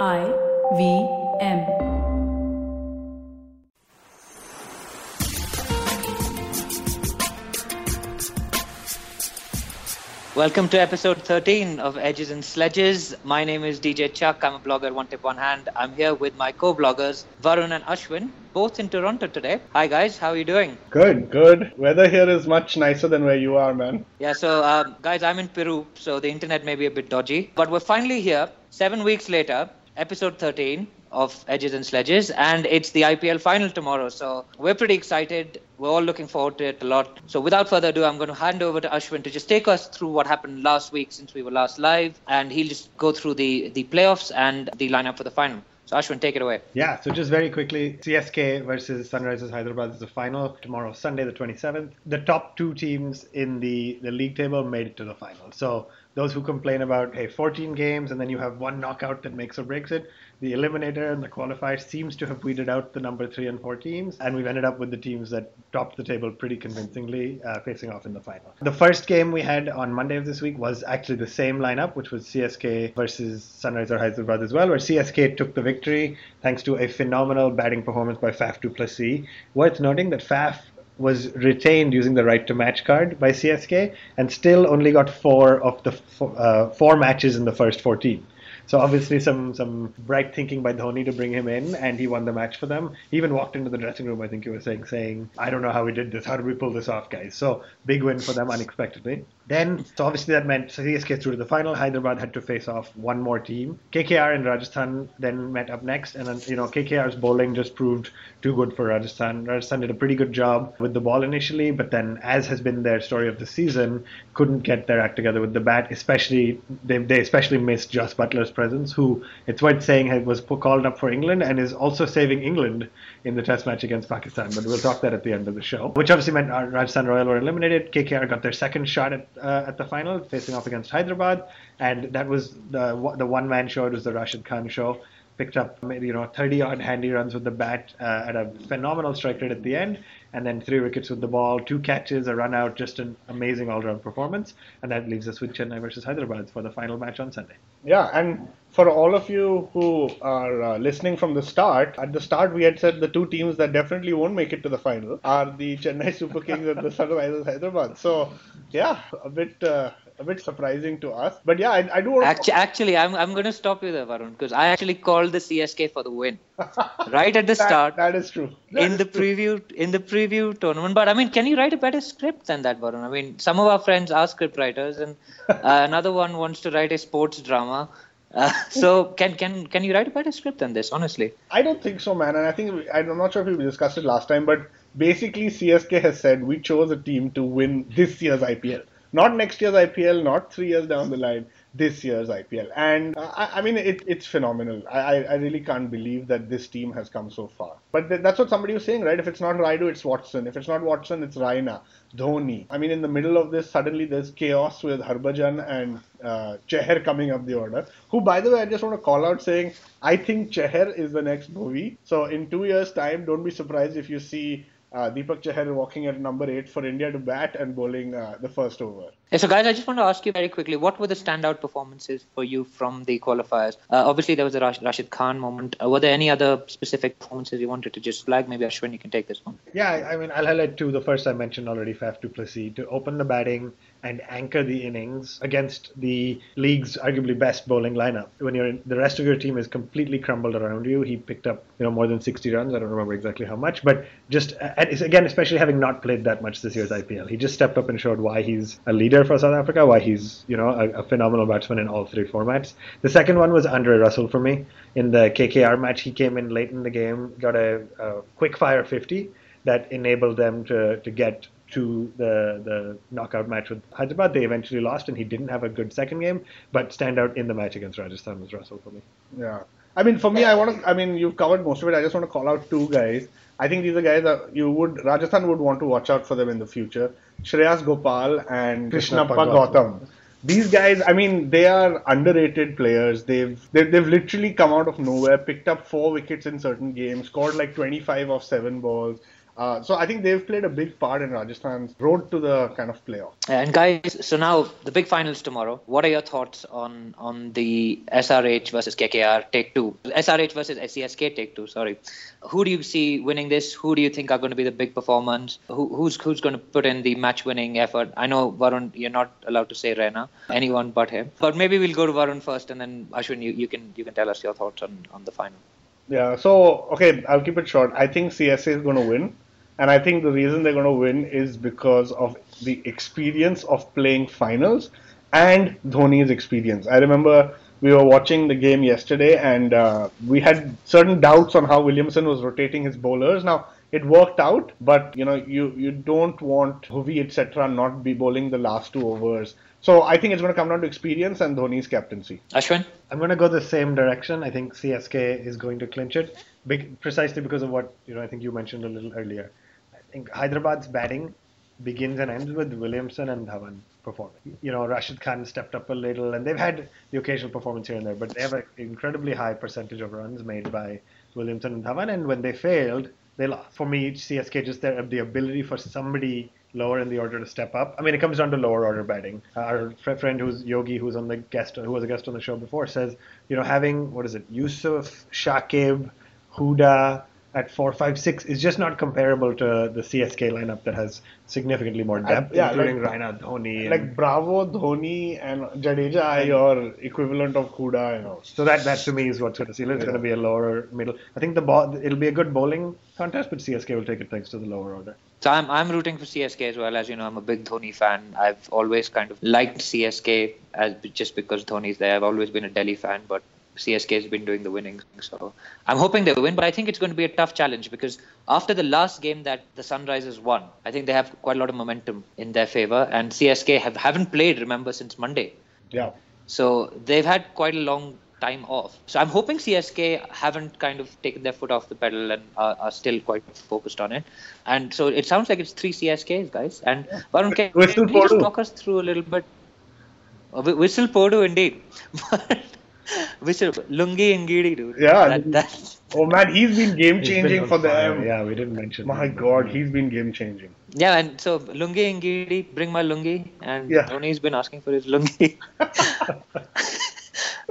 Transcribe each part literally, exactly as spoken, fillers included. I V M. Welcome to episode thirteen of Edges and Sledges. My name is D J Chuck. I'm a blogger, one tip, one hand. I'm here with my co-bloggers, Varun and Ashwin, both in Toronto today. Hi guys, how are you doing? Good, good. Weather here is much nicer than where you are, man. Yeah, so uh, guys, I'm in Peru, so the internet may be a bit dodgy. But we're finally here, seven weeks later, episode thirteen of Edges and Sledges, and it's the I P L final tomorrow, so we're pretty excited. We're all looking forward to it a lot. So without further ado, I'm going to hand over to Ashwin to just take us through what happened last week since we were last live, and he'll just go through the, the playoffs and the lineup for the final. So Ashwin, take it away. Yeah, so just very quickly, C S K versus Sunrisers Hyderabad is the final tomorrow, Sunday the twenty-seventh. The top two teams in the, the league table made it to the final. So those who complain about, hey, fourteen games and then you have one knockout that makes or breaks it, the eliminator and the qualifier seems to have weeded out the number three and four teams. And we've ended up with the teams that topped the table pretty convincingly uh, facing off in the final. The first game we had on Monday of this week was actually the same lineup, which was C S K versus Sunrisers Hyderabad as well, where C S K took the victory thanks to a phenomenal batting performance by Faf du Plessis. Worth noting that Faf was retained using the right to match card by C S K and still only got four of the four, uh, four matches in the first fourteen. So obviously some some bright thinking by Dhoni to bring him in, and he won the match for them. He even walked into the dressing room, I think he was saying, saying, I don't know how we did this. How did we pull this off, guys? So big win for them unexpectedly. Then, so obviously that meant C S K through to the final. Hyderabad had to face off one more team. K K R and Rajasthan then met up next. And then, you know, K K R's bowling just proved too good for Rajasthan. Rajasthan did a pretty good job with the ball initially, but then, as has been their story of the season, couldn't get their act together with the bat. Especially, they, they especially missed Joss Butler's presence, who, it's worth saying, was called up for England and is also saving England in the test match against Pakistan. But we'll talk that at the end of the show. Which obviously meant Rajasthan Royals were eliminated. K K R got their second shot at Uh, at the final, facing off against Hyderabad, and that was the the one-man show. It was the Rashid Khan show. Picked up maybe, you know, thirty-odd handy runs with the bat uh, at a phenomenal strike rate at the end, and then three wickets with the ball, two catches, a run out, just an amazing all-round performance. And that leaves us with Chennai versus Hyderabad for the final match on Sunday. Yeah, and for all of you who are uh, listening from the start, at the start we had said the two teams that definitely won't make it to the final are the Chennai Super Kings and the Sunrisers Hyderabad. So, yeah, a bit... Uh, A bit surprising to us, but yeah, I, I do. Want actually, to... actually, I'm I'm going to stop you there, Varun, because I actually called the C S K for the win right at the that, start. That is true. That in is the true. preview, in the preview tournament, but I mean, can you write a better script than that, Varun? I mean, some of our friends are script writers, and uh, another one wants to write a sports drama. Uh, so can can can you write a better script than this, honestly? I don't think so, man. And I think, I'm not sure if we discussed it last time, but basically C S K has said, we chose a team to win this year's I P L. Not next year's I P L, not three years down the line, this year's I P L. And uh, I, I mean, it, it's phenomenal. I, I really can't believe that this team has come so far. But th- that's what somebody was saying, right? If it's not Raidu, it's Watson. If it's not Watson, it's Raina, Dhoni. I mean, in the middle of this, suddenly there's chaos with Harbhajan and uh, Chahar coming up the order. Who, by the way, I just want to call out saying, I think Chahar is the next Bhuvi. So in two years' time, don't be surprised if you see Uh, Deepak Chahar walking at number eight for India to bat and bowling uh, the first over. Yeah, so guys, I just want to ask you very quickly, what were the standout performances for you from the qualifiers? Uh, obviously, there was a Rash- Rashid Khan moment. Uh, were there any other specific performances you wanted to just flag? Maybe Ashwin, you can take this one. Yeah, I mean, I'll highlight two. The first I mentioned already, Faf du Plessis, to open the batting and anchor the innings against the league's arguably best bowling lineup. When you're in, the rest of your team is completely crumbled around you, he picked up, you know, more than sixty runs. I don't remember exactly how much, but just uh, again, especially having not played that much this year's I P L, he just stepped up and showed why he's a leader for South Africa, why he's, you know, a, a phenomenal batsman in all three formats. The second one was Andre Russell for me. In the K K R match, he came in late in the game, got a, a quick fire fifty that enabled them to to get to the, the knockout match with Hyderabad. They eventually lost, and he didn't have a good second game, but standout in the match against Rajasthan was Russell for me. Yeah. I mean, for me, I want to, I mean, you've covered most of it. I just want to call out two guys. I think these are guys that you would, Rajasthan would want to watch out for them in the future. Shreyas Gopal and Krishnappa Gautam. These guys, I mean, they are underrated players. They've, they've they've literally come out of nowhere, picked up four wickets in certain games, scored like twenty-five off seven balls. Uh, so I think they've played a big part in Rajasthan's road to the kind of playoff. And guys, so now the big finals tomorrow. What are your thoughts on, on the S R H versus K K R take two? S R H versus C S K take two, sorry. Who do you see winning this? Who do you think are going to be the big performers? Who, who's who's going to put in the match-winning effort? I know, Varun, you're not allowed to say Raina. Anyone but him. But maybe we'll go to Varun first, and then Ashwin, you, you can you can tell us your thoughts on, on the final. Yeah, so, okay, I'll keep it short. I think C S K is going to win. And I think the reason they're going to win is because of the experience of playing finals and Dhoni's experience. I remember we were watching the game yesterday and uh, we had certain doubts on how Williamson was rotating his bowlers. Now, it worked out, but you know, you, you don't want Huvi, et cetera not be bowling the last two overs. So I think it's going to come down to experience and Dhoni's captaincy. Ashwin? I'm going to go the same direction. I think C S K is going to clinch it, big, precisely because of what you know. I think you mentioned a little earlier. I think Hyderabad's batting begins and ends with Williamson and Dhawan performing. You know, Rashid Khan stepped up a little, and they've had the occasional performance here and there, but they have an incredibly high percentage of runs made by Williamson and Dhawan, and when they failed, they lost. For me, C S K just the, the ability for somebody lower in the order to step up. I mean, it comes down to lower order batting. Uh, our fr- friend who's Yogi, who's on the guest, who was a guest on the show before, says, you know, having, what is it, Yusuf, Shakib, Huda at four five six is just not comparable to the C S K lineup that has significantly more depth, I, yeah, including like, Raina, Dhoni. And, like Bravo, Dhoni, and Jadeja are your equivalent of Huda. You know. So that, that to me is what's going to seal it. It's yeah. going to be a lower middle. I think the ball, it'll be a good bowling contest, but C S K will take it thanks to the lower order. So I'm I'm rooting for C S K as well. As you know, I'm a big Dhoni fan. I've always kind of liked C S K as just because Dhoni's there. I've always been a Delhi fan, but C S K has been doing the winning, so I'm hoping they win, but I think it's going to be a tough challenge because after the last game that the Sunrisers won, I think they have quite a lot of momentum in their favour, and C S K have, haven't played, remember, since Monday. Yeah. So they've had quite a long time off. So I'm hoping C S K haven't kind of taken their foot off the pedal and are, are still quite focused on it. And so it sounds like it's three C S Ks, guys. And Varun, can, can you just talk us through a little bit? Whistle Podu, indeed. Whistle, Lungi Ngidi, dude. Yeah. That, oh man, he's been game changing been for them. Yeah, we didn't mention. My him, God, he's been game changing. Yeah, and so Lungi Ngidi, bring my Lungi, and yeah. Dhoni's been asking for his Lungi.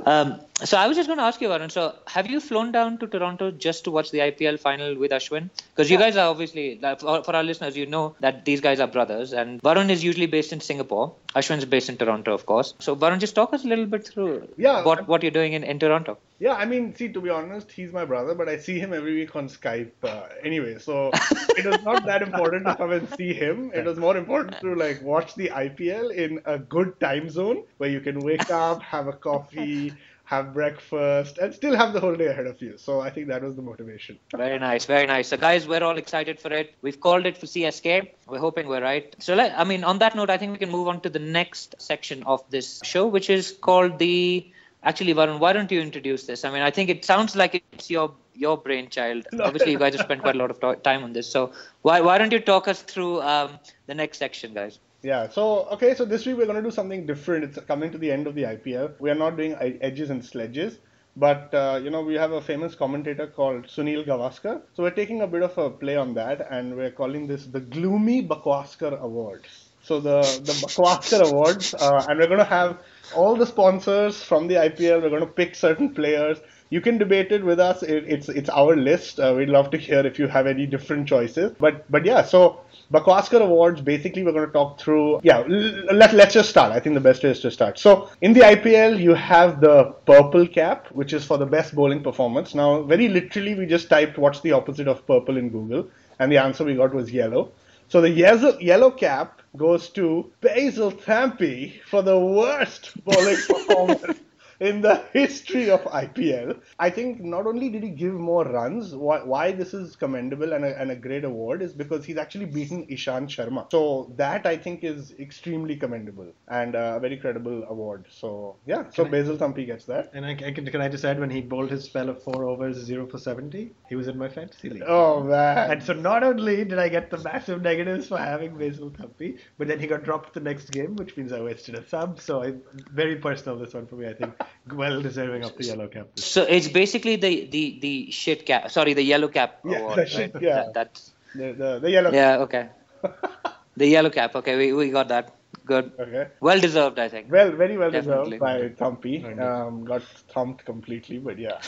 um, so I was just going to ask you, Varun. So have you flown down to Toronto just to watch the I P L final with Ashwin? Because you yeah. guys are obviously, for our listeners, you know that these guys are brothers, and Varun is usually based in Singapore. Ashwin's based in Toronto, of course. So, Varun, just talk us a little bit through yeah, what, what you're doing in, in Toronto. Yeah, I mean, see, to be honest, he's my brother, but I see him every week on Skype uh, anyway. So, it was not that important to come and see him. It was more important to, like, watch the I P L in a good time zone where you can wake up, have a coffee, have breakfast, and still have the whole day ahead of you. So, I think that was the motivation. Very nice, very nice. So, guys, we're all excited for it. We've called it for C S K. We're hoping we're right. So, let, I mean, on that note, I think we can move on to the next section of this show, which is called the... Actually, Varun, why don't you introduce this? I mean, I think it sounds like it's your your brainchild. Obviously, you guys have spent quite a lot of to- time on this. So why why don't you talk us through um, the next section, guys? Yeah. So, okay. So this week, we're going to do something different. It's coming to the end of the I P L. We are not doing Edges and Sledges. But, uh, you know, we have a famous commentator called Sunil Gavaskar. So we're taking a bit of a play on that. And we're calling this the Gloomy Bakwaskar Award. So the, the Bakwaskar Awards. Uh, and we're going to have... all the sponsors from the I P L, we're going to pick certain players. You can debate it with us. It, it's it's our list. Uh, we'd love to hear if you have any different choices. But but yeah, so Bakwaskar Awards, basically we're going to talk through... Yeah, let, let's just start. I think the best way is to start. So in the I P L, you have the purple cap, which is for the best bowling performance. Now, very literally, we just typed what's the opposite of purple in Google. And the answer we got was yellow. So the yellow, yellow cap goes to Basil Thampi for the worst bowling performance in the history of I P L. I think not only did he give more runs, why, why this is commendable and a, and a great award is because he's actually beaten Ishan Sharma. So that I think is extremely commendable and a very credible award. So yeah, can so I, Basil Thampi gets that. And I, I can, can I just add, when he bowled his spell of four overs, zero for seventy, he was in my fantasy league. Oh man. And so not only did I get the massive negatives for having Basil Thampi, but then he got dropped the next game, which means I wasted a sub. So I, very personal this one for me, I think. Well deserving of the yellow cap. So it's basically the the the shit cap. Sorry, the yellow cap. Yeah, award, the shit, right? Yeah. That, that's The, the, the yellow yeah, cap. Yeah, okay. The yellow cap. Okay, we, we got that. Good. Okay. Well deserved, I think. Well, very well Definitely. deserved by Thampi. Um, got thumped completely, but yeah.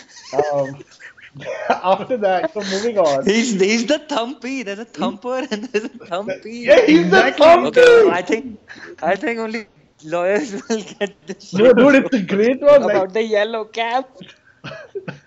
Um, after that, so moving on. He's, he's the Thampi. There's a thumper and there's a Thampi. Yeah, he's exactly. the Thampi. Okay, so I think, I think only lawyers will get this. No, dude, it's a great one. About like, the yellow cap.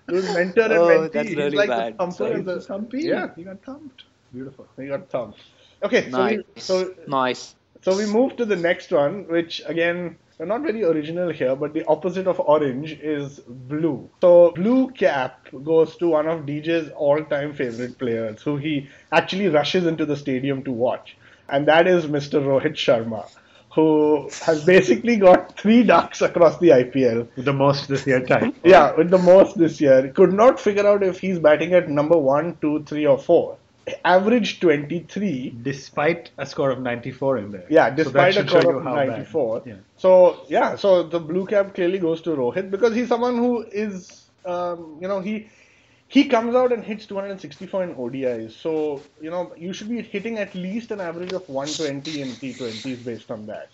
Dude, mentor and oh, mentee. That's really he's like bad. The thumper Sorry. and the Thampi. Yeah, he got thumped. Beautiful. He got thumped. Okay, nice. so we, so nice. So we move to the next one, which again, they're not very original here, but the opposite of orange is blue. So blue cap goes to one of D J's all-time favorite players, who he actually rushes into the stadium to watch. And that is Mister Rohit Sharma, who has basically got three ducks across the I P L. The most this year time. Yeah, with the most this year. Could not figure out if he's batting at number one, two, three, or four. Average twenty-three. Despite a score of ninety-four in there. Yeah, despite so a score of ninety-four. Yeah. So, yeah, so the blue cap clearly goes to Rohit because he's someone who is, um, you know, he he comes out and hits two hundred sixty-four in O D Is. So, you know, you should be hitting at least an average of one twenty in T twenties based on that.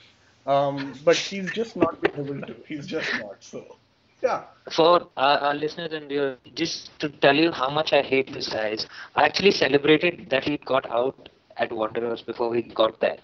Um, but he's just not been able to. He's just not. So, yeah. For our, our listeners and viewers, just to tell you how much I hate this guy, I actually celebrated that he got out at Wanderers before he got there.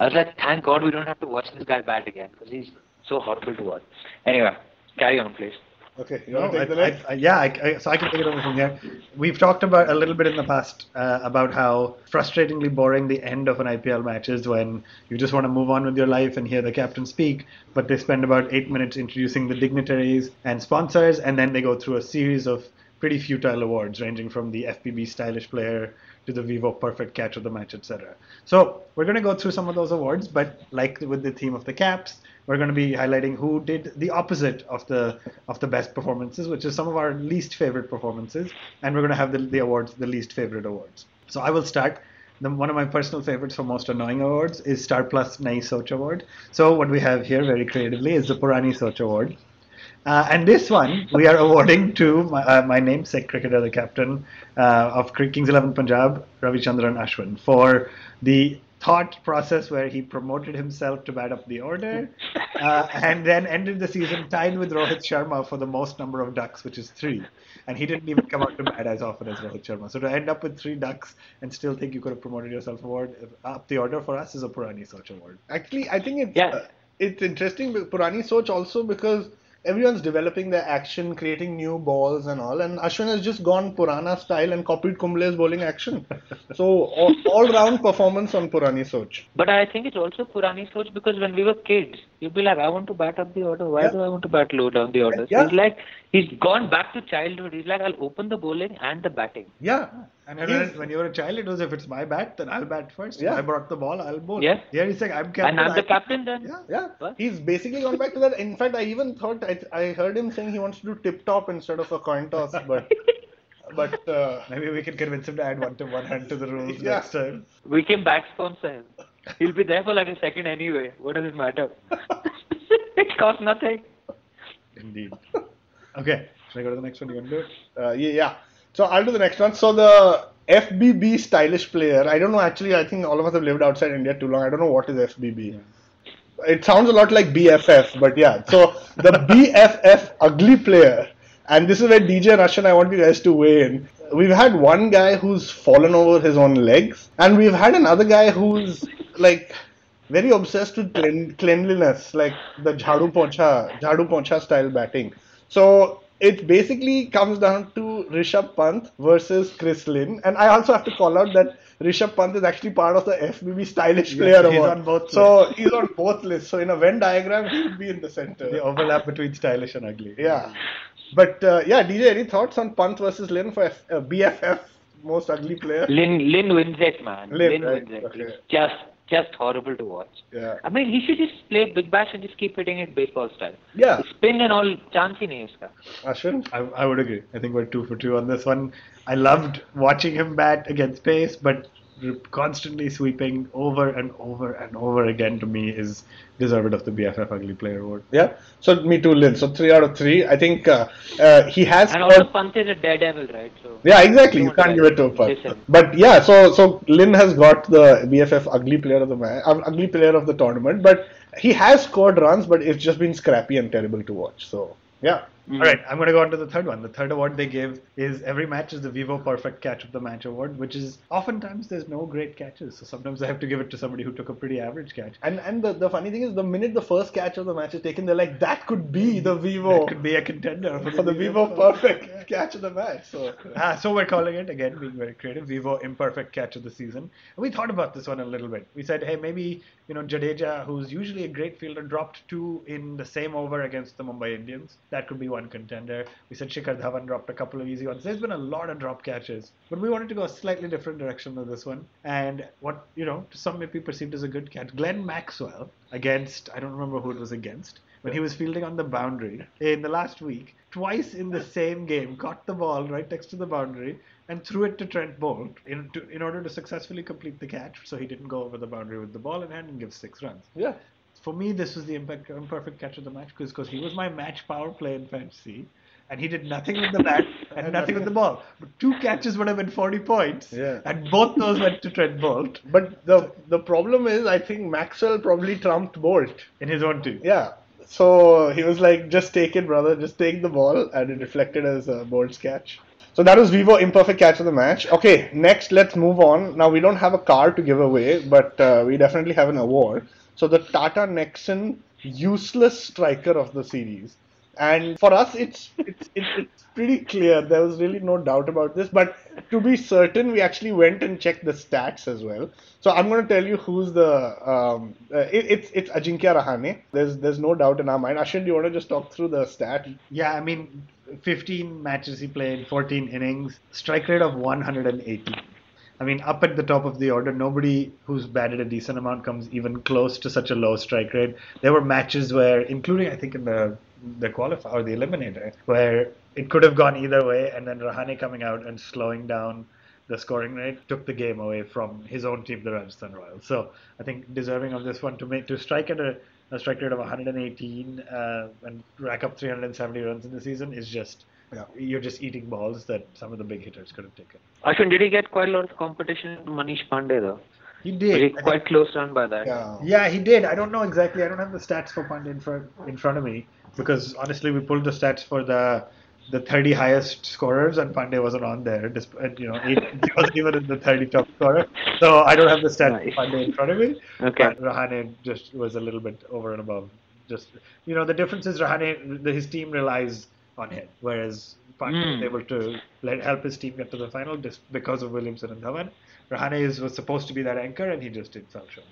I was like, thank God we don't have to watch this guy bat again because he's so horrible to watch. Anyway, carry on, please. Okay. You want no, to take I, the next? I, I, yeah, I, I, so I can take it over from here. We've talked about a little bit in the past uh, about how frustratingly boring the end of an I P L match is when you just want to move on with your life and hear the captain speak, but they spend about eight minutes introducing the dignitaries and sponsors, and then they go through a series of pretty futile awards ranging from the F B B stylish player to the Vivo perfect catch of the match, et cetera. So we're going to go through some of those awards, but like with the theme of the caps, we're going to be highlighting who did the opposite of the of the best performances, which is some of our least favorite performances, and we're going to have the, the awards, the least favorite awards. So I will start. The, one of my personal favorites for most annoying awards is Star Plus Nayi Soch Award. So what we have here very creatively is the Purani Soch Award. Uh, and this one we are awarding to my, uh, my namesake cricketer, the captain uh, of Kings eleven Punjab, Ravichandran Ashwin, for the thought process where he promoted himself to bat up the order uh, and then ended the season tied with Rohit Sharma for the most number of ducks, which is three. And he didn't even come out to bat as often as Rohit Sharma. So to end up with three ducks and still think you could have promoted yourself award up the order for us is a Purani Soch award. Actually, I think it's, yeah. uh, it's interesting, Purani Soch also because everyone's developing their action, creating new balls and all. And Ashwin has just gone Purana style and copied Kumble's bowling action. So all, all round performance on Purani Soch. But I think it's also Purani Soch because when we were kids, you'd be like, I want to bat up the order. Why yeah. do I want to bat low down the order? Yeah. So it's like he's gone back to childhood. He's like, I'll open the bowling and the batting. Yeah. And he's, when you were a child, it was if it's my bat, then I'll bat first. Yeah. If I brought the ball, I'll bowl. Yeah. Here he's like, I'm captain. And I'm the captain then. Yeah. yeah. What? He's basically gone back to that. In fact, I even thought, I, I heard him saying he wants to do tip-top instead of a coin toss. But but uh, maybe we can convince him to add one to one hand to the rules yeah. next time. We can back sponsor him. He'll be there for like a second anyway. What does it matter? It costs nothing. Indeed. Okay. Should I go to the next one? You want to do it? Uh, yeah. yeah. So I'll do the next one. So the F B B stylish player, I don't know, actually, I think all of us have lived outside India too long. I don't know what is F B B. Yeah. It sounds a lot like B F F, but yeah. So the B F F ugly player, and this is where D J and Ashwin, I want you guys to weigh in. We've had one guy who's fallen over his own legs, and we've had another guy who's like very obsessed with clean, cleanliness, like the Jhadu Pocha, Jhadu Pocha style batting. So it basically comes down to Rishabh Pant versus Chris Lynn. And I also have to call out that Rishabh Pant is actually part of the F B B Stylish Player Award. He's on both so lists. He's on both lists. So in a Venn diagram, he'll be in the center. The overlap between stylish and ugly. Yeah. But uh, yeah, D J, any thoughts on Pant versus Lynn for F- uh, B F F most ugly player? Lynn, Lynn wins it, man. Lynn, Lynn right? wins it. Okay. Just, just horrible to watch. Yeah. I mean, he should just play big bash and just keep hitting it baseball style. Yeah. Spin and all, chance hi nahi uska. Ashwin? I, I would agree. I think we're two for two on this one. I loved watching him bat against pace, but constantly sweeping over and over and over again, to me, is deserved of the B F F Ugly Player Award. Yeah, so me too, Lynn. So three out of three. I think uh, uh, he has... And also Pant is a daredevil, right? So yeah, exactly. You, you can't give it to a Pant. But yeah, so so Lynn has got the B F F Ugly Player of the man, uh, Ugly Player of the tournament. But he has scored runs, but it's just been scrappy and terrible to watch. So yeah. Mm-hmm. All right, I'm going to go on to the third one. The third award they give is every match is the Vivo Perfect Catch of the Match award, which is oftentimes there's no great catches. So sometimes I have to give it to somebody who took a pretty average catch. And and the, the funny thing is, the minute the first catch of the match is taken, they're like, that could be the Vivo. That could be a contender for, for the Vivo, Vivo Perfect yeah. Catch of the Match. So ah, so we're calling it, again, being very creative, Vivo Imperfect Catch of the Season. And we thought about this one a little bit. We said, hey, maybe, you know, Jadeja, who's usually a great fielder, dropped two in the same over against the Mumbai Indians. That could be one contender. We said Shikhar Dhawan dropped a couple of easy ones. There's been a lot of drop catches, but we wanted to go a slightly different direction with this one. And what, you know, to some may be perceived as a good catch, Glenn Maxwell against, I don't remember who it was against, when he was fielding on the boundary in the last week, twice in the same game, caught the ball right next to the boundary and threw it to Trent Bolt in, to, in order to successfully complete the catch, so he didn't go over the boundary with the ball in hand and give six runs. Yeah. For me, this was the imperfect, imperfect catch of the match because he was my match power play in fantasy, and he did nothing with the bat and nothing with the ball. But two catches would have been forty points, yeah. And both those went to Trent Bolt. But the the problem is, I think Maxwell probably trumped Bolt in his own team. Yeah. So he was like, just take it, brother, just take the ball, and it reflected as uh, Bolt's catch. So that was Vivo Imperfect Catch of the Match. Okay, next, let's move on. Now, we don't have a card to give away, but uh, we definitely have an award. So the Tata Nexon useless striker of the series. And for us, it's, it's, it's, it's pretty clear. There was really no doubt about this. But to be certain, we actually went and checked the stats as well. So I'm going to tell you who's the... Um, uh, it, it's it's Ajinkya Rahane. There's, there's no doubt in our mind. Ashwin, do you want to just talk through the stat? Yeah, I mean, fifteen matches he played, fourteen innings, strike rate of one hundred eighty. I mean, up at the top of the order, nobody who's batted a decent amount comes even close to such a low strike rate. There were matches where, including I think in the the qualifier or the eliminator, where it could have gone either way, and then Rahane coming out and slowing down the scoring rate took the game away from his own team, the Rajasthan Royals. So I think deserving of this one to make to strike at a, a strike rate of one hundred eighteen uh, and rack up three hundred seventy runs in the season is just... Yeah. You're just eating balls that some of the big hitters could have taken. Ashwin, did he get quite a lot of competition from Manish Pandey though? He did. He quite close run by that. Yeah. yeah, he did. I don't know exactly. I don't have the stats for Pandey in front, in front of me because honestly we pulled the stats for the the thirty highest scorers and Pandey wasn't on there. Despite, you know, he, he wasn't even in the thirty top scorer. So I don't have the stats nice. for Pandey in front of me. Okay. But Rahane just was a little bit over and above. Just you know, the difference is Rahane, his team relies on him, whereas Pant mm. was able to let, help his team get to the final just because of Williamson and Dhawan. Rahane is, was supposed to be that anchor, and he just did fell short.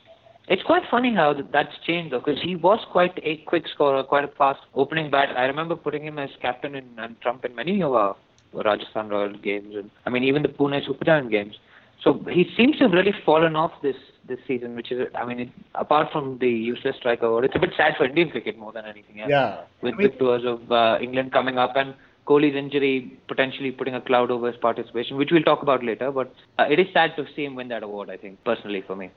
It's quite funny how that's changed though, because he was quite a quick scorer, quite a fast opening bat. I remember putting him as captain in, and Trump in many of our Rajasthan Royal games, and I mean even the Pune Super Giant games. So he seems to have really fallen off this, this season, which is, I mean, it, apart from the useless striker award, it's a bit sad for Indian cricket more than anything else. Yeah. With I mean, the tours of uh, England coming up and Kohli's injury potentially putting a cloud over his participation, which we'll talk about later. But uh, it is sad to see him win that award, I think, personally for me.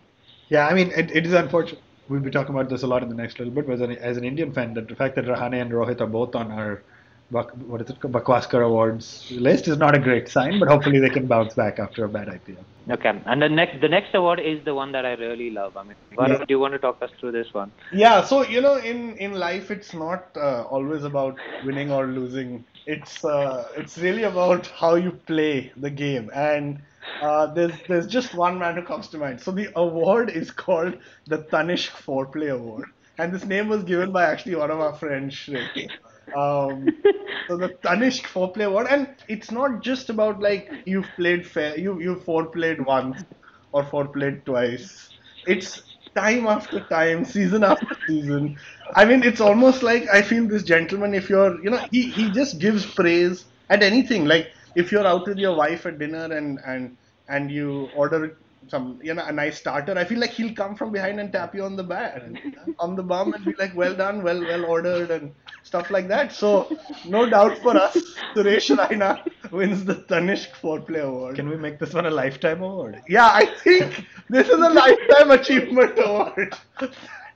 Yeah, I mean, it, it is unfortunate. We'll be talking about this a lot in the next little bit. But as an, as an Indian fan, the fact that Rahane and Rohit are both on our... what is it called? Bakwaskar Awards list is not a great sign, but hopefully they can bounce back after a bad I P L. Okay, and the next the next award is the one that I really love. I mean, Varun, yeah. do you want to talk us through this one? Yeah, so you know, in in life, it's not uh, always about winning or losing. It's uh, it's really about how you play the game, and uh, there's there's just one man who comes to mind. So the award is called the Tanishq Foreplay Award, and this name was given by actually one of our friends, Shreki. um, so the Tanishq Foreplay Award, and it's not just about like you've played fair, you you've foreplayed once or foreplayed twice. It's time after time, season after season. I mean, it's almost like I feel this gentleman. If you're, you know, he he just gives praise at anything. Like if you're out with your wife at dinner and and and you order some, you know, a nice starter, I feel like he'll come from behind and tap you on the back, on the bum, and be like, well done, well well ordered, and stuff like that. So no doubt for us, Suresh Raina wins the Tanishq Foreplay Award. Can we make this one a lifetime award? Yeah, I think this is a lifetime achievement award.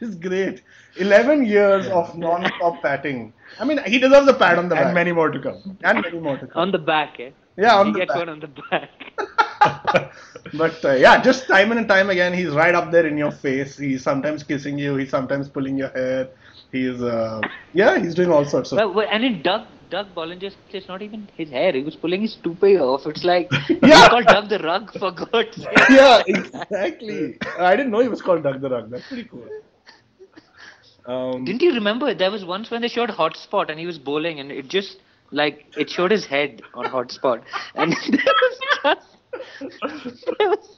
It's great. eleven years of non-stop patting. I mean, he deserves a pat on the back. And many more to come. And many more to come. On the back, eh? Yeah, on he the gets back. One on the back. But uh, yeah, just time and time again, he's right up there in your face. He's sometimes kissing you. He's sometimes pulling your hair. He's uh, yeah, he's doing all sorts of. Well, and in Doug Doug Bollinger's case, not even his hair. He was pulling his toupee off. It's like yeah, he called Doug the Rug for God's sake. Yeah, exactly. I didn't know he was called Doug the Rug. That's pretty cool. Um, Didn't you remember there was once when they showed Hotspot and he was bowling and it just like it showed his head on Hotspot and that was just that was,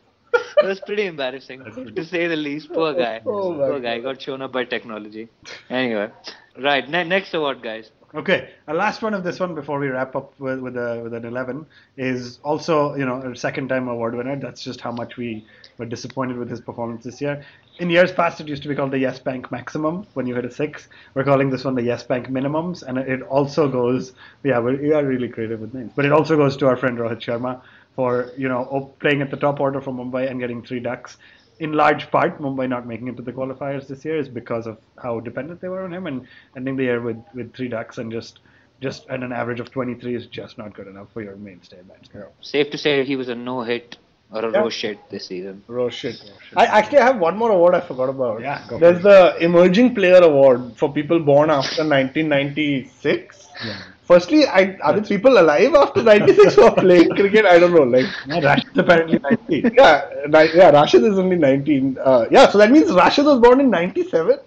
that was pretty embarrassing to say the least. Poor guy, oh, poor guy got shown up by technology. Anyway, right ne- next award, guys. Okay, a last one of this one before we wrap up with with, a, with an eleven is also, you know, a second time award winner. That's just how much we were disappointed with his performance this year. In years past, it used to be called the Yes Bank Maximum when you hit a six. We're calling this one the Yes Bank Minimums, and it also goes, yeah, we're, we are really creative with names. But it also goes to our friend Rohit Sharma for, you know, playing at the top order for Mumbai and getting three ducks. In large part, Mumbai not making it to the qualifiers this year is because of how dependent they were on him, and ending the year with, with three ducks and just just at an average of twenty-three is just not good enough for your mainstay batsman. Safe to say he was a no-hit or a yeah. raw shit this season. Raw shit. Raw shit. I actually I have one more award I forgot about. Yeah, go There's the Emerging Player Award for people born after nineteen ninety-six. Yeah. Firstly, I, are the people alive after ninety-six who are playing cricket? I don't know. Like, yeah, Rashid apparently nineteen. Yeah, yeah, Rashid is only nineteen. Uh, yeah, so that means Rashid was born in ninety-seven.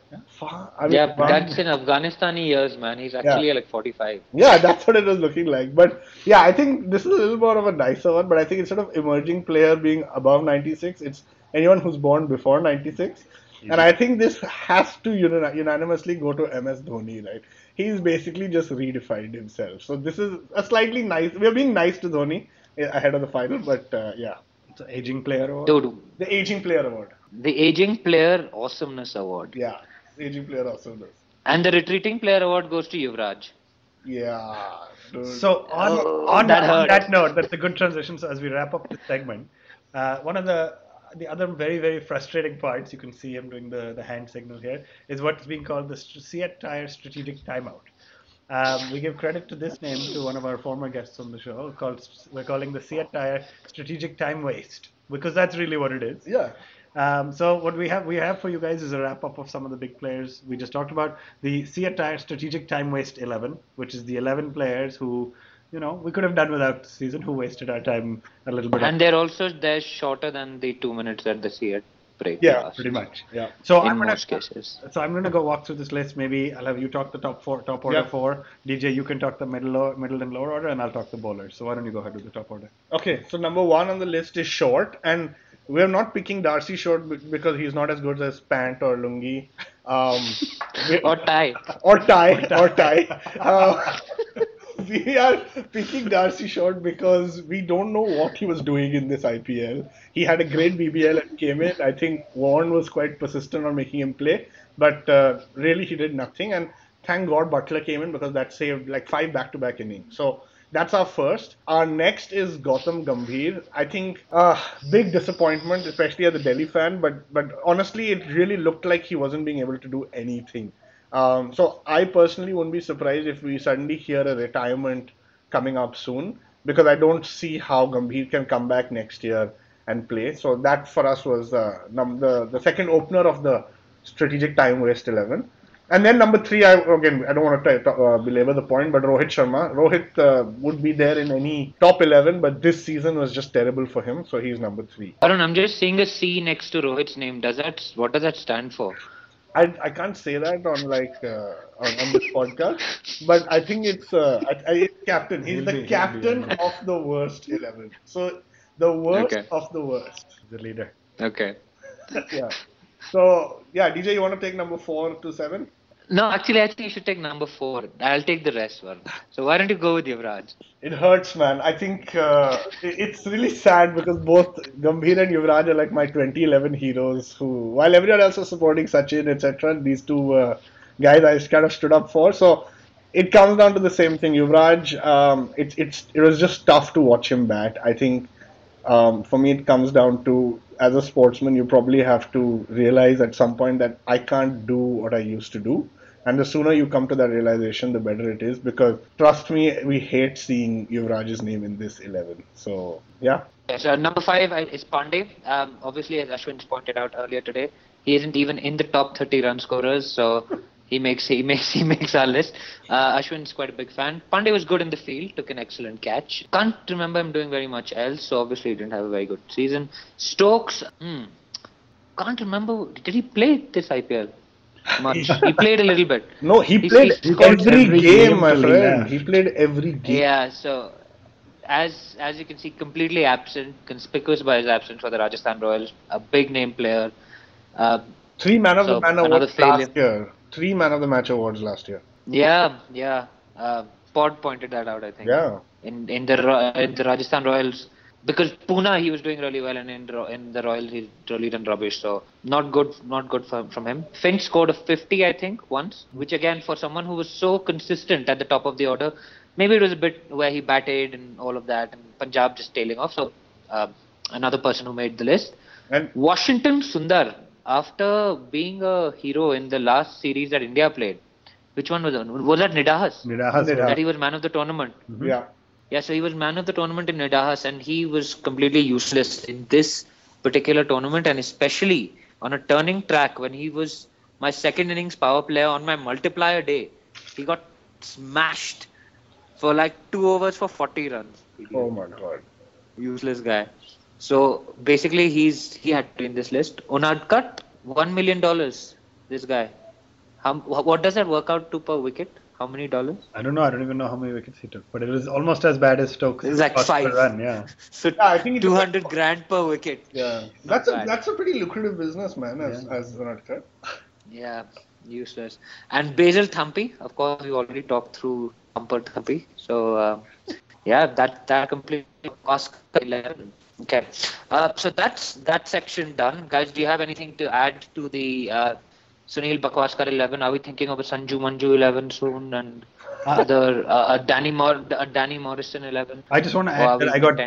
I mean, yeah, but that's in Afghanistani years, man. He's actually yeah. like forty-five. Yeah, that's what it was looking like. But yeah, I think this is a little more of a nicer one. But I think instead of emerging player being above ninety-six, it's anyone who's born before ninety-six. Yeah. And I think this has to unan- unanimously go to M S Dhoni, right? He's basically just redefined himself. So this is a slightly nice... We're being nice to Dhoni ahead of the final, but uh, yeah. It's an Aging Player Award. Dude. The Aging Player Award. The Aging Player Awesomeness Award. Yeah. Aging Player Awesomeness. And the Retreating Player Award goes to Yuvraj. Yeah. Dude. So on, oh, on, that on that note, that's a good transition. So as we wrap up this segment, uh, one of the... The other very, very frustrating parts, you can see him doing the, the hand signal here, is what's being called the Ceat Tyre Strategic Timeout. Um, we give credit to this name to one of our former guests on the show. Called, we're calling the Ceat Tyre Strategic Time Waste, because that's really what it is. Yeah. Um, so what we have we have for you guys is a wrap-up of some of the big players we just talked about. The Ceat Tyre Strategic Time Waste eleven, which is the eleven players who... You know, we could have done without the season, who wasted our time a little bit. And they're also they're shorter than the two minutes that the Ceat break. Yeah, last. Pretty much. Yeah. So in I'm most gonna, cases. So I'm gonna go walk through this list. Maybe I'll have you talk the top four, top order yeah. four. D J, you can talk the middle, or, middle and lower order, and I'll talk the bowlers. So why don't you go ahead with the top order? Okay. So number one on the list is Short, and we're not picking Darcy Short because he's not as good as Pant or Lungi. Um, or Ty. Or Ty. Or Ty. Uh, We are picking Darcy Short because we don't know what he was doing in this I P L. He had a great B B L and came in. I think Warren was quite persistent on making him play. But uh, really, he did nothing. And thank God Butler came in because that saved like five back-to-back innings. So that's our first. Our next is Gautam Gambhir. I think a uh, big disappointment, especially as a Delhi fan. But, but honestly, it really looked like he wasn't being able to do anything. Um, so I personally wouldn't be surprised if we suddenly hear a retirement coming up soon, because I don't see how Gambhir can come back next year and play. So that for us was uh, num- the, the second opener of the strategic time waste eleven. And then number three, I, again, I don't want to t- uh, belabor the point, but Rohit Sharma. Rohit uh, would be there in any top eleven, but this season was just terrible for him. So he's number three. Varun, I'm just seeing a C next to Rohit's name. Does that, what does that stand for? I, I can't say that on like uh, on, on this podcast, but I think it's uh, I, I, it's captain. He's the captain of the worst eleven. So the worst okay. of the worst. The leader. Okay. Yeah. So yeah, D J, you want to take number four to seven? No, actually, I think you should take number four. I'll take the rest one. So why don't you go with Yuvraj? It hurts, man. I think uh, it, it's really sad because both Gambhir and Yuvraj are like my twenty eleven heroes who, while everyone else was supporting Sachin, et cetera, these two uh, guys I kind of stood up for. So it comes down to the same thing. Yuvraj, um, it, it's, it was just tough to watch him bat. I think um, for me it comes down to, as a sportsman, you probably have to realize at some point that I can't do what I used to do. And the sooner you come to that realization, the better it is. Because trust me, we hate seeing Yuvraj's name in this eleven. So, yeah. So, number five is Pandey. Um, obviously, as Ashwin's pointed out earlier today, he isn't even in the top thirty run scorers. So, he makes he makes, he makes our list. Uh, Ashwin's quite a big fan. Pandey was good in the field, took an excellent catch. Can't remember him doing very much else. So, obviously, he didn't have a very good season. Stokes, hmm, can't remember. Did he play this I P L? Much. He played a little bit. No, he, he played he every, every game, my friend. He played every game. Yeah, so as as you can see, completely absent, conspicuous by his absence for the Rajasthan Royals. A big name player. Uh, Three man of so the man awards last year. Three man of the match awards last year. Yeah, yeah. Uh, Pod pointed that out, I think. Yeah. In in the in the Rajasthan Royals. Because Pune, he was doing really well, and in, in the Royals, he's really done rubbish. So, not good not good from, from him. Finch scored a fifty, I think, once. Which, again, for someone who was so consistent at the top of the order, maybe it was a bit where he batted and all of that, and Punjab just tailing off. So, uh, another person who made the list. And Washington Sundar, after being a hero in the last series that India played, which one was that? Was that Nidahas? Nidahas. Nidahas. That he was man of the tournament. Mm-hmm. Yeah. Yeah, so he was man of the tournament in Nidahas, and he was completely useless in this particular tournament, and especially on a turning track when he was my second innings power player on my multiplier day. He got smashed for like two overs for forty runs. Oh my God. Useless guy. So basically he's he had to be in this list. Onadkat, one million dollars, this guy. How, what does that work out to per wicket? How many dollars? I don't know. I don't even know how many wickets he took. But it was almost as bad as Stokes. It was like five. Per run, yeah. So yeah, I think two hundred like grand per wicket. Yeah. That's a, that's a pretty lucrative business, man, as yeah. as Ronaldo. Yeah, useless. And Basil Thampi, of course, we already talked through Thumper Thampi. So, um, yeah, that, that completely cost eleven. Okay. Uh, so, that's that section done. Guys, do you have anything to add to the... Uh, Sunil Bakwaskar eleven. Are we thinking of a Sanju Manju eleven soon, and other uh, a Danny Mor a Danny Morrison eleven? I just want to add that I got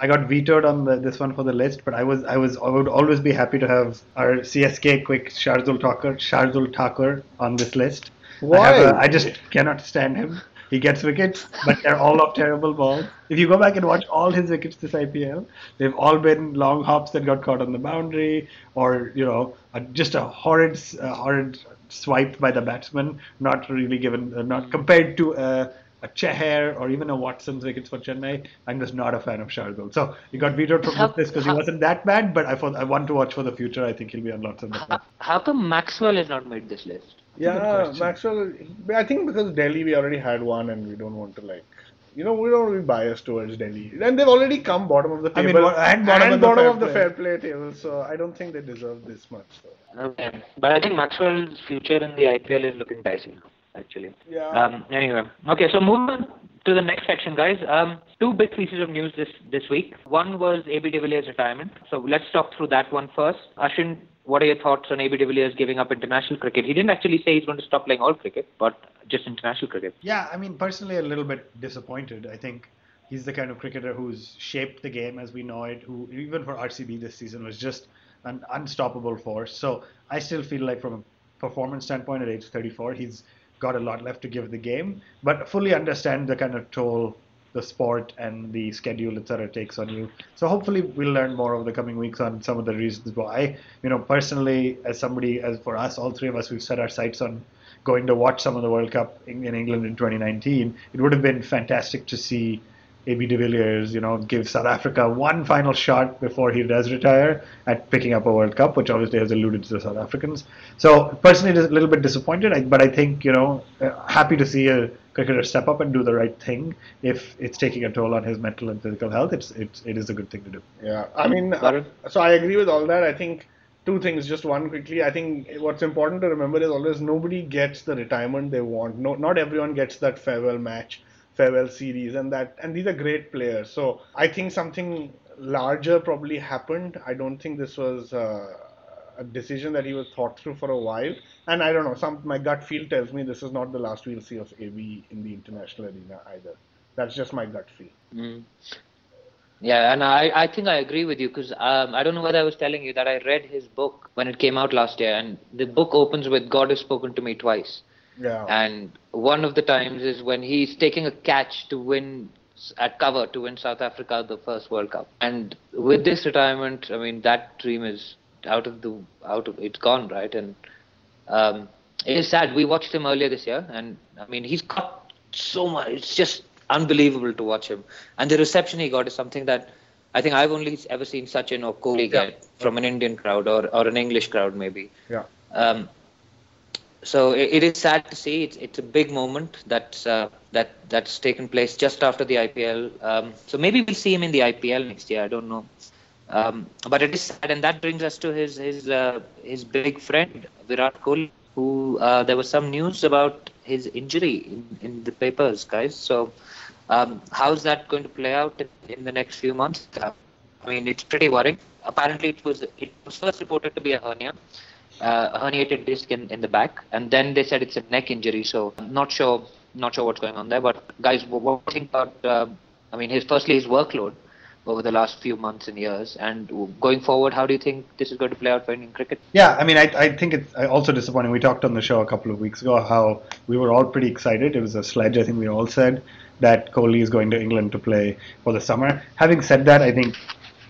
I got vetoed on the, this one for the list, but I was I was I would always be happy to have our C S K quick Shardul Thakur Shardul Thakur on this list. Why? I, have a, I just cannot stand him. He gets wickets, but they're all off terrible balls. If you go back and watch all his wickets this I P L, they've all been long hops that got caught on the boundary, or you know, just a horrid, uh, horrid swipe by the batsman. Not really given, uh, not compared to uh, a Chahar or even a Watson's wickets for Chennai. I'm just not a fan of Shardul. So he got vetoed from this because he wasn't that bad. But I, for, I want to watch for the future. I think he'll be on lots of the list. How come Maxwell has not made this list? Yeah, Maxwell, I think because Delhi, we already had one, and we don't want to, like, you know, we don't want to be biased towards Delhi. And they've already come bottom of the table. I mean, and bottom, and of, bottom the of the fair play table, so I don't think they deserve this much. So. Okay. But I think Maxwell's future in the I P L is looking dicey, actually. Yeah. Um, anyway, okay, so moving on to the next section, guys. Um, two big pieces of news this, this week. One was A B de Villiers' retirement. So let's talk through that one first. Ashwin, what are your thoughts on A B de Villiers giving up international cricket? He didn't actually say he's going to stop playing all cricket, but just international cricket. Yeah, I mean, personally, a little bit disappointed. I think he's the kind of cricketer who's shaped the game as we know it, who even for R C B this season was just an unstoppable force. So I still feel like from a performance standpoint at age thirty-four, he's got a lot left to give the game, but fully understand the kind of toll the sport and the schedule, et cetera takes on you. So hopefully we'll learn more over the coming weeks on some of the reasons why. You know, personally, as somebody, as for us, all three of us, we've set our sights on going to watch some of the World Cup in, in England in twenty nineteen. It would have been fantastic to see A B de Villiers, you know, give South Africa one final shot before he does retire at picking up a World Cup, which obviously has alluded to the South Africans. So personally, just a little bit disappointed, but I think, you know, happy to see a cricketer step up and do the right thing. If it's taking a toll on his mental and physical health, it's it's it is a good thing to do. Yeah, I mean, so I agree with all that. I think two things, just one quickly. I think what's important to remember is always nobody gets the retirement they want. No, not everyone gets that farewell match, farewell series, and that, and these are great players. So I think something larger probably happened. I don't think this was uh, a decision that he was thought through for a while. And I don't know, some my gut feel tells me this is not the last we'll see of A B in the international arena either. That's just my gut feel. Mm. Yeah, and I, I think I agree with you because um, I don't know whether I was telling you that I read his book when it came out last year, and the book opens with God has spoken to me twice. Yeah. And one of the times is when he's taking a catch to win at cover to win South Africa the first World Cup. And with this retirement, I mean, that dream is out of the out of it's gone, right? And um, it is sad. We watched him earlier this year, and I mean, he's got so much. It's just unbelievable to watch him, and the reception he got is something that I think I've only ever seen Sachin or Kohli yeah. get from an Indian crowd or, or an English crowd maybe. Yeah. Um, so it, it is sad to see. It's it's a big moment that's uh, that that's taken place just after the I P L. Um, so maybe we'll see him in the I P L next year. I don't know, um, but it is sad, and that brings us to his his uh, his big friend Virat Kohli, who uh, there was some news about his injury in, in the papers, guys. So. Um, how's that going to play out in, in the next few months? Uh, I mean, it's pretty worrying. Apparently, it was it was first reported to be a hernia, uh, a herniated disc in, in the back, and then they said it's a neck injury. So not sure, not sure what's going on there. But guys, what do you think about? Uh, I mean, his firstly his workload over the last few months and years, and going forward, how do you think this is going to play out for Indian cricket? Yeah, I mean, I I think it's also disappointing. We talked on the show a couple of weeks ago how we were all pretty excited. It was a sledge, I think we all said, that Kohli is going to England to play for the summer. Having said that, I think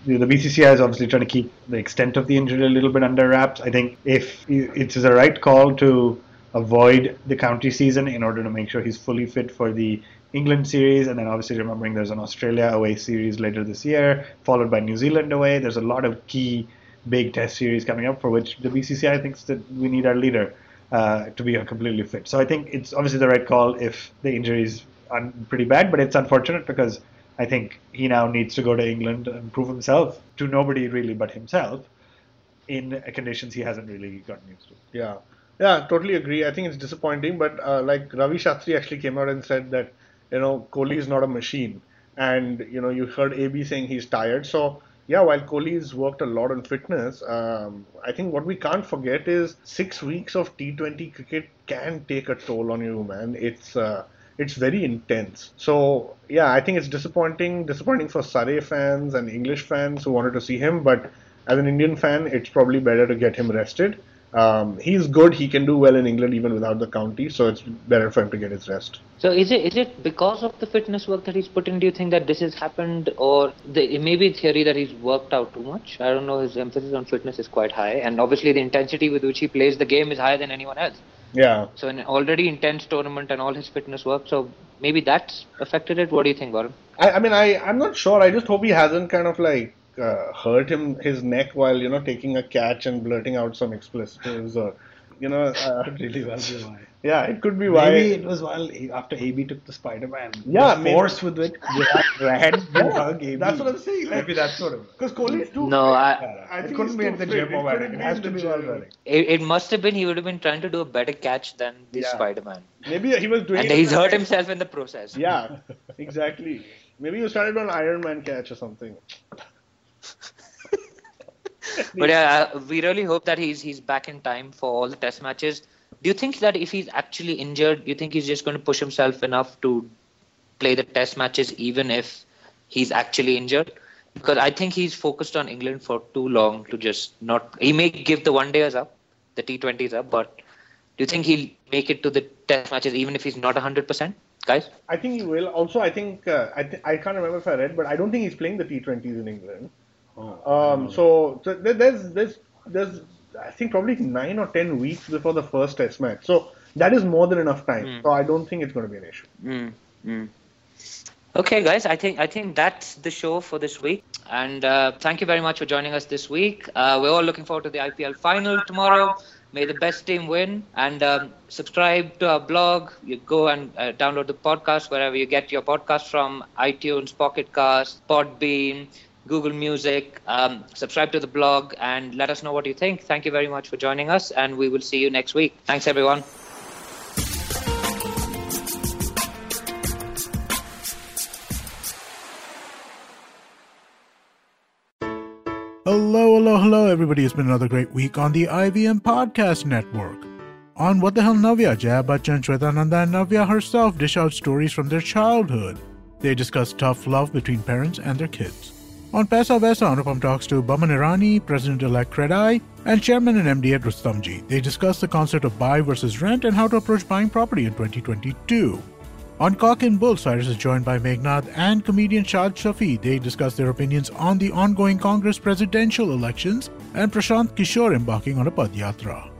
the, the B C C I is obviously trying to keep the extent of the injury a little bit under wraps. I think if it's a right call to avoid the county season in order to make sure he's fully fit for the England series, and then obviously remembering there's an Australia away series later this year, followed by New Zealand away. There's a lot of key big test series coming up for which the B C C I thinks that we need our leader uh, to be completely fit. So I think it's obviously the right call if the injuries are pretty bad, but it's unfortunate because I think he now needs to go to England and prove himself to nobody really but himself in conditions he hasn't really gotten used to. Yeah, yeah, totally agree. I think it's disappointing, but uh, like Ravi Shastri actually came out and said that, you know, Kohli is not a machine, and you know, you heard A B saying he's tired. So yeah, while Kohli's worked a lot on fitness, um, I think what we can't forget is six weeks of T twenty cricket can take a toll on you, man. It's uh, it's very intense. So yeah, I think it's disappointing, disappointing for Saray fans and English fans who wanted to see him. But as an Indian fan, it's probably better to get him rested. Um, he's good. He can do well in England even without the county, so it's better for him to get his rest. So is it is it because of the fitness work that he's put in? Do you think that this has happened, or the, maybe theory that he's worked out too much? I don't know. His emphasis on fitness is quite high, and obviously the intensity with which he plays the game is higher than anyone else. Yeah. So an already intense tournament and all his fitness work, so maybe that's affected it. What do you think, Varun? I, I mean, I I'm not sure. I just hope he hasn't kind of like. Uh, hurt him his neck while you know taking a catch and blurting out some expletives or you know uh, really well be why. Yeah, it could be why. Maybe it was while after A B took the Spider-Man. Yeah, the force with which Virat ran to hug A B. That's what I'm saying. Like, maybe that's sort of because Kohli is too. No, fit. I. I think it couldn't be in the gym or it, it has to be while running. It, it must have been he would have been trying to do a better catch than the yeah. Spider-Man. Maybe he was doing. And it he's hurt himself in the process. Yeah, exactly. Maybe he started on Iron Man catch or something. But yeah, uh, we really hope that he's he's back in time for all the test matches. Do you think that if he's actually injured, do you think he's just going to push himself enough to play the test matches even if he's actually injured? Because I think he's focused on England for too long to just not... He may give the one-dayers up, the T twenties up, but do you think he'll make it to the test matches even if he's not one hundred percent? Guys? I think he will. Also, I think... Uh, I, th- I can't remember if I read, but I don't think he's playing the T twenties in England. Oh, um, so, so there's there's there's I think probably nine or ten weeks before the first test match, so that is more than enough time. Mm. So I don't think it's going to be an issue. Mm. Mm. Okay, guys, I think I think that's the show for this week, and uh, thank you very much for joining us this week. Uh, we're all looking forward to the I P L final tomorrow. May the best team win, and um, subscribe to our blog. You go and uh, download the podcast wherever you get your podcast from: iTunes, Pocket Cast, Podbean, Google Music. Um, subscribe to the blog and let us know what you think. Thank you very much for joining us, and we will see you next week. Thanks, everyone. Hello, hello, hello, everybody. It's been another great week on the I V M Podcast Network. On What the Hell Navya, Jaya Bachchan, Shwetananda, and Navya herself dish out stories from their childhood. They discuss tough love between parents and their kids. On Paisa Vaisa, Anupam talks to Baman Irani, President-elect Kredai, and Chairman and M D at Rustamji. They discuss the concept of buy versus rent and how to approach buying property in twenty twenty-two. On Cock and Bull, Cyrus is joined by Meghnath and comedian Shad Shafi. They discuss their opinions on the ongoing Congress presidential elections and Prashant Kishore embarking on a Padyatra.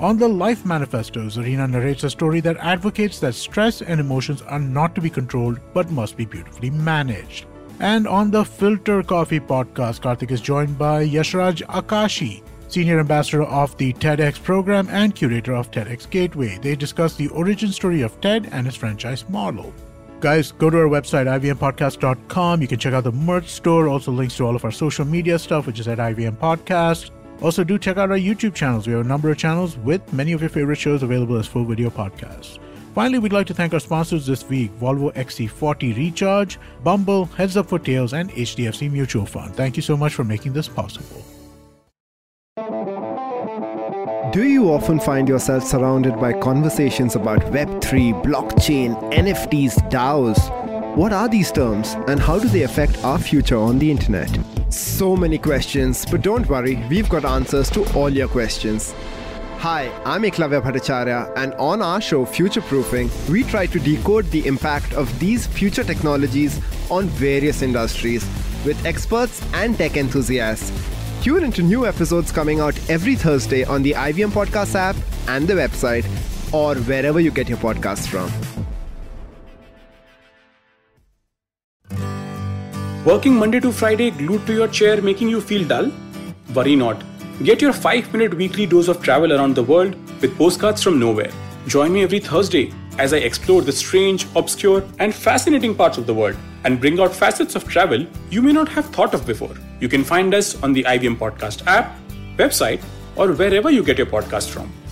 On The Life Manifestos, Raina narrates a story that advocates that stress and emotions are not to be controlled but must be beautifully managed. And on the Filter Coffee podcast, Karthik is joined by Yashraj Akashi, Senior Ambassador of the TEDx program and curator of TEDx Gateway. They discuss the origin story of TED and its franchise model. Guys, go to our website, I V M podcast dot com. You can check out the merch store. Also links to all of our social media stuff, which is at I V M Podcast. Also, do check out our YouTube channels. We have a number of channels with many of your favorite shows available as full video podcasts. Finally, we'd like to thank our sponsors this week, Volvo X C forty Recharge, Bumble, Heads Up for Tails, and H D F C Mutual Fund. Thank you so much for making this possible. Do you often find yourself surrounded by conversations about Web three, blockchain, N F Ts, DAOs? What are these terms and how do they affect our future on the internet? So many questions, but don't worry, we've got answers to all your questions. Hi, I'm Eklavya Bhattacharya, and on our show Future Proofing, we try to decode the impact of these future technologies on various industries with experts and tech enthusiasts. Tune into new episodes coming out every Thursday on the I V M Podcast app and the website, or wherever you get your podcasts from. Working Monday to Friday glued to your chair making you feel dull? Worry not. Get your five-minute weekly dose of travel around the world with Postcards from Nowhere. Join me every Thursday as I explore the strange, obscure, and fascinating parts of the world and bring out facets of travel you may not have thought of before. You can find us on the I V M Podcast app, website, or wherever you get your podcast from.